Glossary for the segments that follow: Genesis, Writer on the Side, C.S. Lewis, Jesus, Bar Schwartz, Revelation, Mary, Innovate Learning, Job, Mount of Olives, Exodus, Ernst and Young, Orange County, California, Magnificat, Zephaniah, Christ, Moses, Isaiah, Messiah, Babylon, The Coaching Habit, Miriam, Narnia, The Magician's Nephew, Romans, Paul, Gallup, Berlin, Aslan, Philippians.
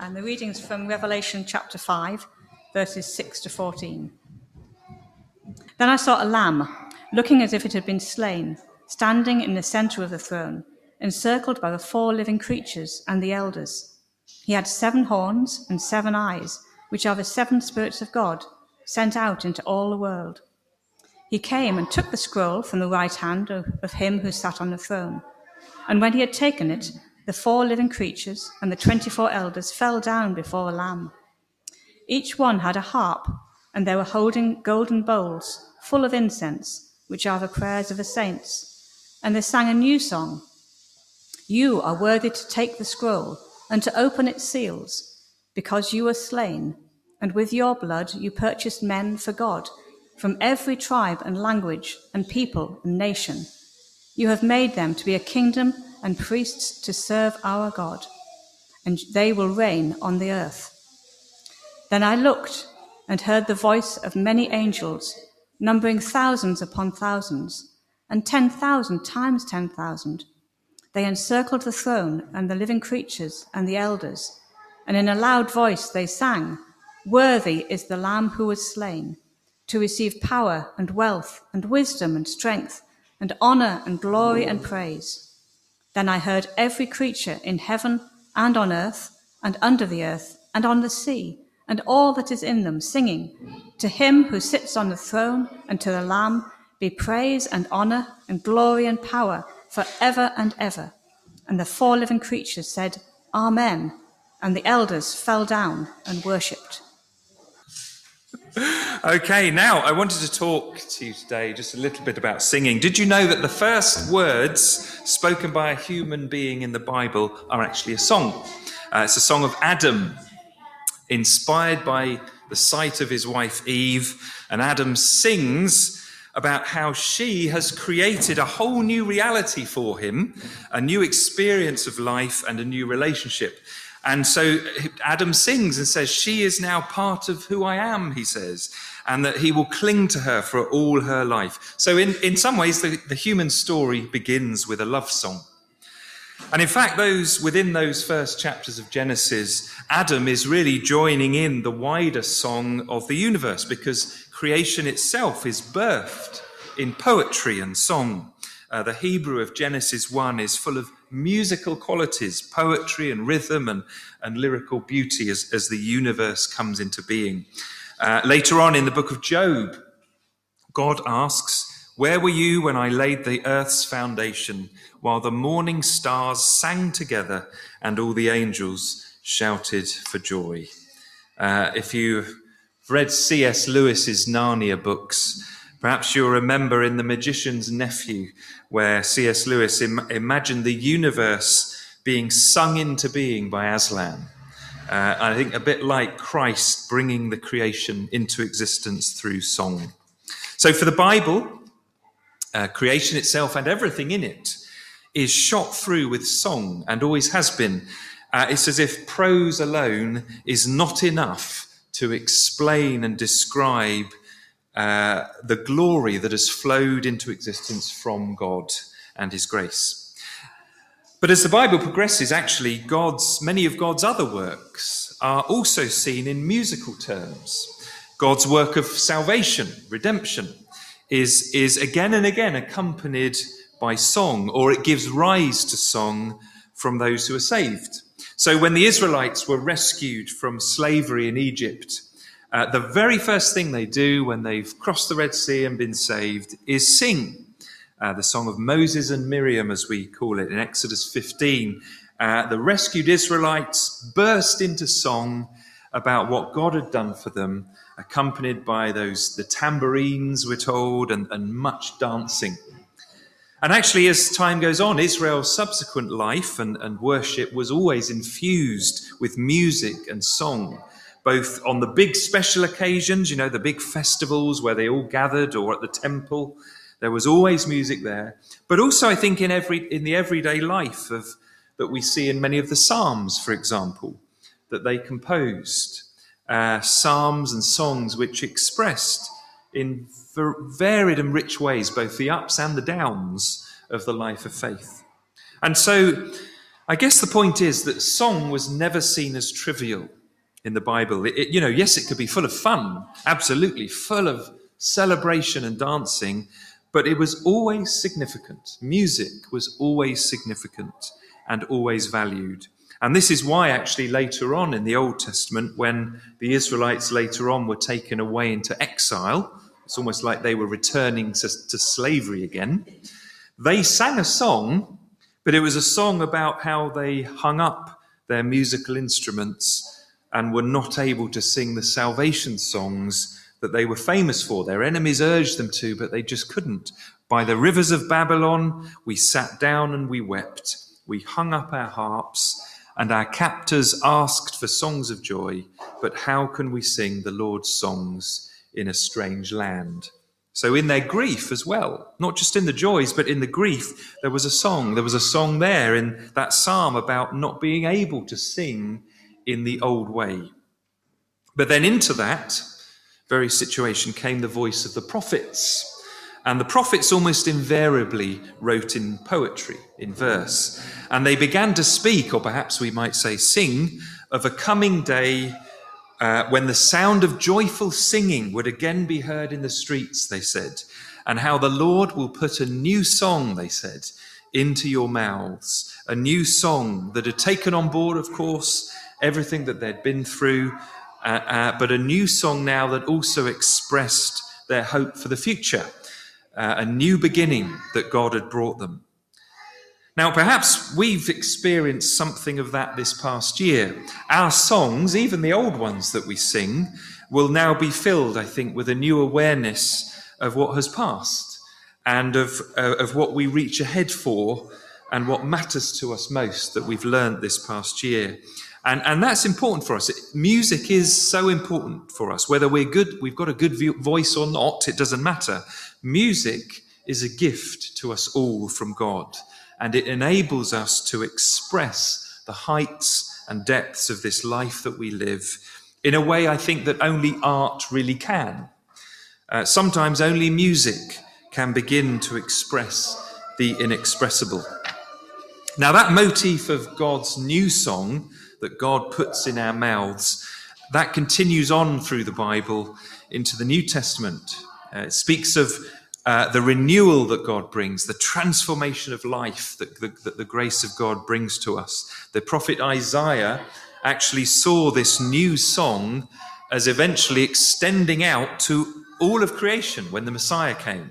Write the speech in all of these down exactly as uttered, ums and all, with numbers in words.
and the readings from Revelation chapter five, verses six to fourteen. Then I saw a lamb, looking as if it had been slain, standing in the center of the throne, encircled by the four living creatures and the elders. He had seven horns and seven eyes, which are the seven spirits of God, sent out into all the world. He came and took the scroll from the right hand of him who sat on the throne. And when he had taken it, the four living creatures and the twenty-four elders fell down before the Lamb. Each one had a harp, and they were holding golden bowls full of incense, which are the prayers of the saints. And they sang a new song. You are worthy to take the scroll and to open its seals, because you were slain, and with your blood you purchased men for God, from every tribe and language and people and nation. You have made them to be a kingdom and priests to serve our God, and they will reign on the earth. Then I looked and heard the voice of many angels, numbering thousands upon thousands, and ten thousand times ten thousand. They encircled the throne and the living creatures and the elders, and in a loud voice they sang, "Worthy is the Lamb who was slain, to receive power and wealth and wisdom and strength and honor and glory and praise." Then I heard every creature in heaven and on earth and under the earth and on the sea and all that is in them singing, "To him who sits on the throne and to the Lamb be praise and honor and glory and power forever and ever." And the four living creatures said, "Amen." And the elders fell down and worshipped. Okay, now I wanted to talk to you today just a little bit about singing. Did you know that the first words spoken by a human being in the Bible are actually a song? Uh, it's a song of Adam, inspired by the sight of his wife Eve, and Adam sings about how she has created a whole new reality for him, a new experience of life and a new relationship. And so Adam sings and says, "She is now part of who I am," he says, and that he will cling to her for all her life. So in, in some ways, the, the human story begins with a love song. And in fact, those within those first chapters of Genesis, Adam is really joining in the wider song of the universe, because creation itself is birthed in poetry and song. Uh, the Hebrew of Genesis one is full of musical qualities, poetry and rhythm and, and lyrical beauty as, as the universe comes into being. Uh, later on in the book of Job, God asks, "Where were you when I laid the earth's foundation, while the morning stars sang together and all the angels shouted for joy?" Uh, if you've read C S Lewis's Narnia books, perhaps you'll remember in The Magician's Nephew, where C S Lewis im- imagined the universe being sung into being by Aslan. Uh, I think a bit like Christ bringing the creation into existence through song. So for the Bible, uh, creation itself and everything in it is shot through with song and always has been. Uh, it's as if prose alone is not enough to explain and describe Uh, the glory that has flowed into existence from God and his grace. But as the Bible progresses, actually, God's many of God's other works are also seen in musical terms. God's work of salvation, redemption, is, is again and again accompanied by song, or it gives rise to song from those who are saved. So when the Israelites were rescued from slavery in Egypt, Uh, the very first thing they do when they've crossed the Red Sea and been saved is sing uh, the song of Moses and Miriam, as we call it, in Exodus fifteen. Uh, the rescued Israelites burst into song about what God had done for them, accompanied by those the tambourines, we're told, and, and much dancing. And actually, as time goes on, Israel's subsequent life and, and worship was always infused with music and song, both on the big special occasions, you know, the big festivals where they all gathered, or at the temple. There was always music there. But also, I think, in every in the everyday life of that we see in many of the Psalms, for example, that they composed. Uh, psalms and songs which expressed in varied and rich ways both the ups and the downs of the life of faith. And so I guess the point is that song was never seen as trivial in the Bible. It, it, you know, yes, it could be full of fun, absolutely, full of celebration and dancing, but it was always significant. Music was always significant and always valued. And this is why actually later on in the Old Testament, when the Israelites later on were taken away into exile, it's almost like they were returning to, to slavery again, they sang a song, but it was a song about how they hung up their musical instruments and were not able to sing the salvation songs that they were famous for. Their enemies urged them to, but they just couldn't. By the rivers of Babylon, we sat down and we wept. We hung up our harps, and our captors asked for songs of joy, but how can we sing the Lord's songs in a strange land? So in their grief as well, not just in the joys, but in the grief, there was a song. There was a song there in that psalm about not being able to sing in the old way. But then into that very situation came the voice of the prophets. And the prophets almost invariably wrote in poetry, in verse. And they began to speak, or perhaps we might say sing, of a coming day uh, when the sound of joyful singing would again be heard in the streets, they said. And how the Lord will put a new song, they said, into your mouths. A new song that had taken on board, of course, everything that they'd been through. Uh, uh, but a new song now that also expressed their hope for the future. Uh, a new beginning that God had brought them. Now, perhaps we've experienced something of that this past year. Our songs, even the old ones that we sing, will now be filled, I think, with a new awareness of what has passed and of, uh, of what we reach ahead for and what matters to us most that we've learned this past year. And, and that's important for us. It, music is so important for us. Whether we're good, we've got a good voice or not, it doesn't matter. Music is a gift to us all from God, and it enables us to express the heights and depths of this life that we live in a way I think that only art really can. Uh, sometimes only music can begin to express the inexpressible. Now, that motif of God's new song that God puts in our mouths, that continues on through the Bible into the New Testament. Uh, it speaks of uh, the renewal that God brings, the transformation of life that the, that the grace of God brings to us. The prophet Isaiah actually saw this new song as eventually extending out to all of creation when the Messiah came.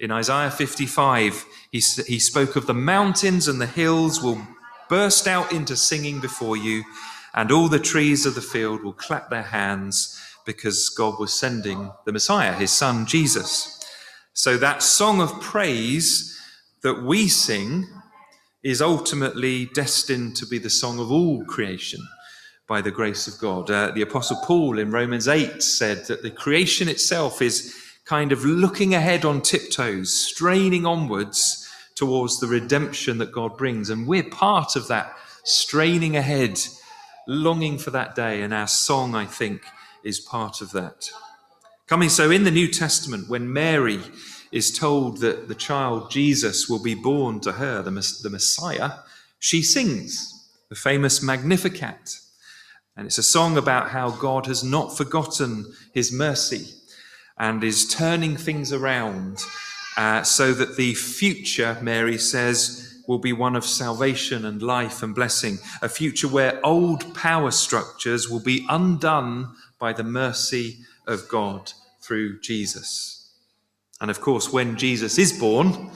In Isaiah fifty-five, he, he spoke of the mountains and the hills will burst out into singing before you, and all the trees of the field will clap their hands, because God was sending the Messiah, his son, Jesus. So that song of praise that we sing is ultimately destined to be the song of all creation by the grace of God. Uh, the Apostle Paul in Romans eight said that the creation itself is kind of looking ahead on tiptoes, straining onwards towards the redemption that God brings. And we're part of that straining ahead, longing for that day. And our song, I think, is part of that. Coming so in the New Testament, when Mary is told that the child Jesus will be born to her, the, the Messiah, she sings the famous Magnificat. And it's a song about how God has not forgotten his mercy and is turning things around uh, so that the future, Mary says, will be one of salvation and life and blessing, a future where old power structures will be undone by the mercy of God through Jesus. And of course, when Jesus is born,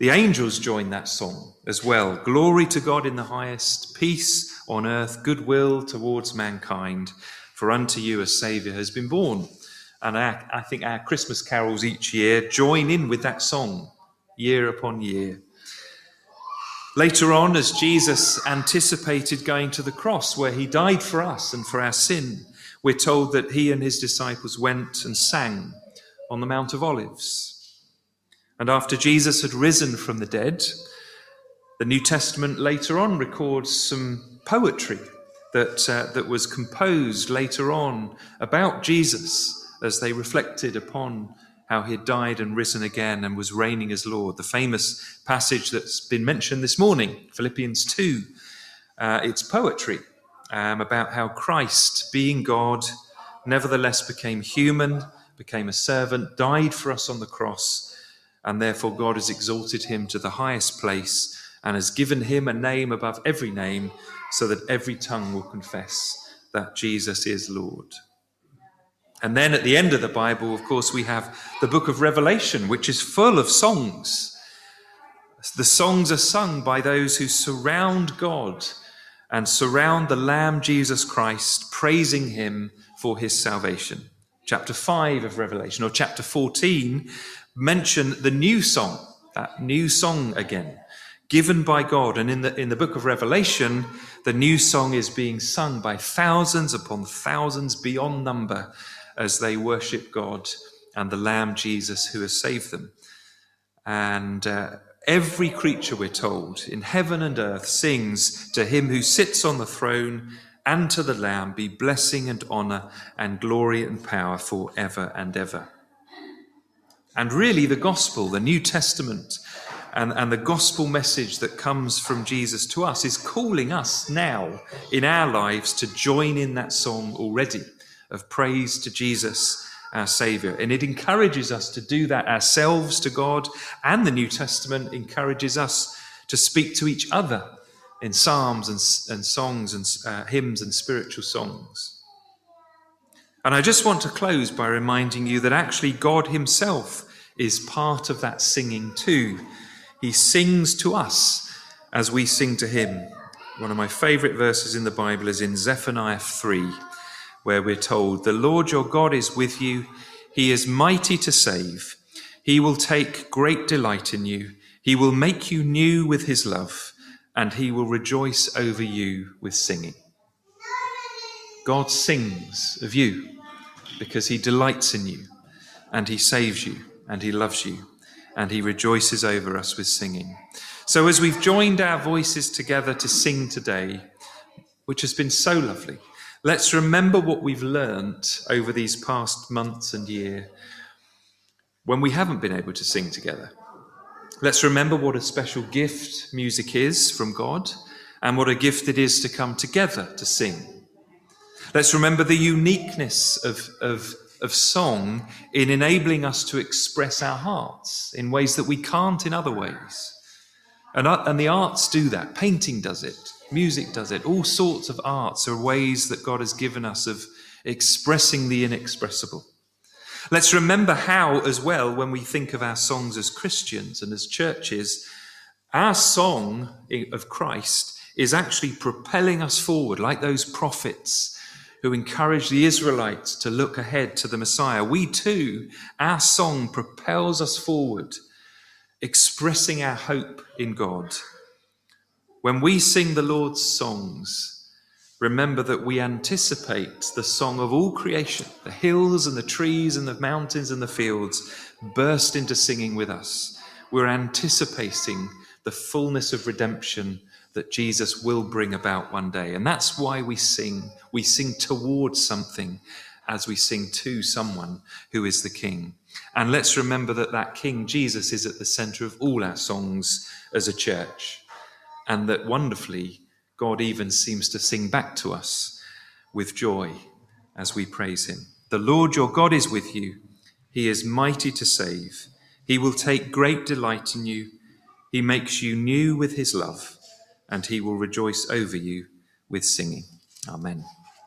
the angels join that song as well. Glory to God in the highest, peace on earth, goodwill towards mankind, for unto you a Saviour has been born. And our, I think our Christmas carols each year join in with that song, year upon year. Later on, as Jesus anticipated going to the cross where he died for us and for our sin, we're told that he and his disciples went and sang on the Mount of Olives. And after Jesus had risen from the dead, the New Testament later on records some poetry that, uh, that was composed later on about Jesus as they reflected upon how he had died and risen again and was reigning as Lord. The famous passage that's been mentioned this morning, Philippians two, Uh, it's poetry um, about how Christ, being God, nevertheless became human, became a servant, died for us on the cross, and therefore God has exalted him to the highest place and has given him a name above every name, so that every tongue will confess that Jesus is Lord. And then at the end of the Bible, of course, we have the book of Revelation, which is full of songs. The songs are sung by those who surround God and surround the Lamb Jesus Christ, praising him for his salvation. Chapter five of Revelation, or chapter fourteen, mention the new song, that new song again, given by God. And in the in the book of Revelation, the new song is being sung by thousands upon thousands beyond number as they worship God and the Lamb Jesus who has saved them. And uh, every creature, we're told, in heaven and earth sings to him who sits on the throne and to the Lamb be blessing and honor and glory and power for ever and ever. And really the gospel, the New Testament, and, and the gospel message that comes from Jesus to us is calling us now in our lives to join in that song already of praise to Jesus, our Saviour. And it encourages us to do that ourselves to God, and the New Testament encourages us to speak to each other in psalms and, and songs and uh, hymns and spiritual songs. And I just want to close by reminding you that actually God himself is part of that singing too. He sings to us as we sing to him. One of my favourite verses in the Bible is in Zephaniah three, where we're told, "The Lord your God is with you. He is mighty to save. He will take great delight in you. He will make you new with his love, and he will rejoice over you with singing." God sings of you because he delights in you, and he saves you, and he loves you, and he rejoices over us with singing. So as we've joined our voices together to sing today, which has been so lovely, let's remember what we've learnt over these past months and year when we haven't been able to sing together. Let's remember what a special gift music is from God and what a gift it is to come together to sing. Let's remember the uniqueness of, of, of song in enabling us to express our hearts in ways that we can't in other ways. And, and the arts do that. Painting does it. Music does it. All sorts of arts are ways that God has given us of expressing the inexpressible. Let's remember how, as well, when we think of our songs as Christians and as churches, our song of Christ is actually propelling us forward, like those prophets who encouraged the Israelites to look ahead to the Messiah. We too, our song propels us forward, expressing our hope in God. When we sing the Lord's songs, remember that we anticipate the song of all creation. The hills and the trees and the mountains and the fields burst into singing with us. We're anticipating the fullness of redemption that Jesus will bring about one day. And that's why we sing. We sing towards something as we sing to someone who is the King. And let's remember that that King, Jesus, is at the centre of all our songs as a church. And that wonderfully, God even seems to sing back to us with joy as we praise him. The Lord your God is with you. He is mighty to save. He will take great delight in you. He makes you new with his love, and he will rejoice over you with singing. Amen.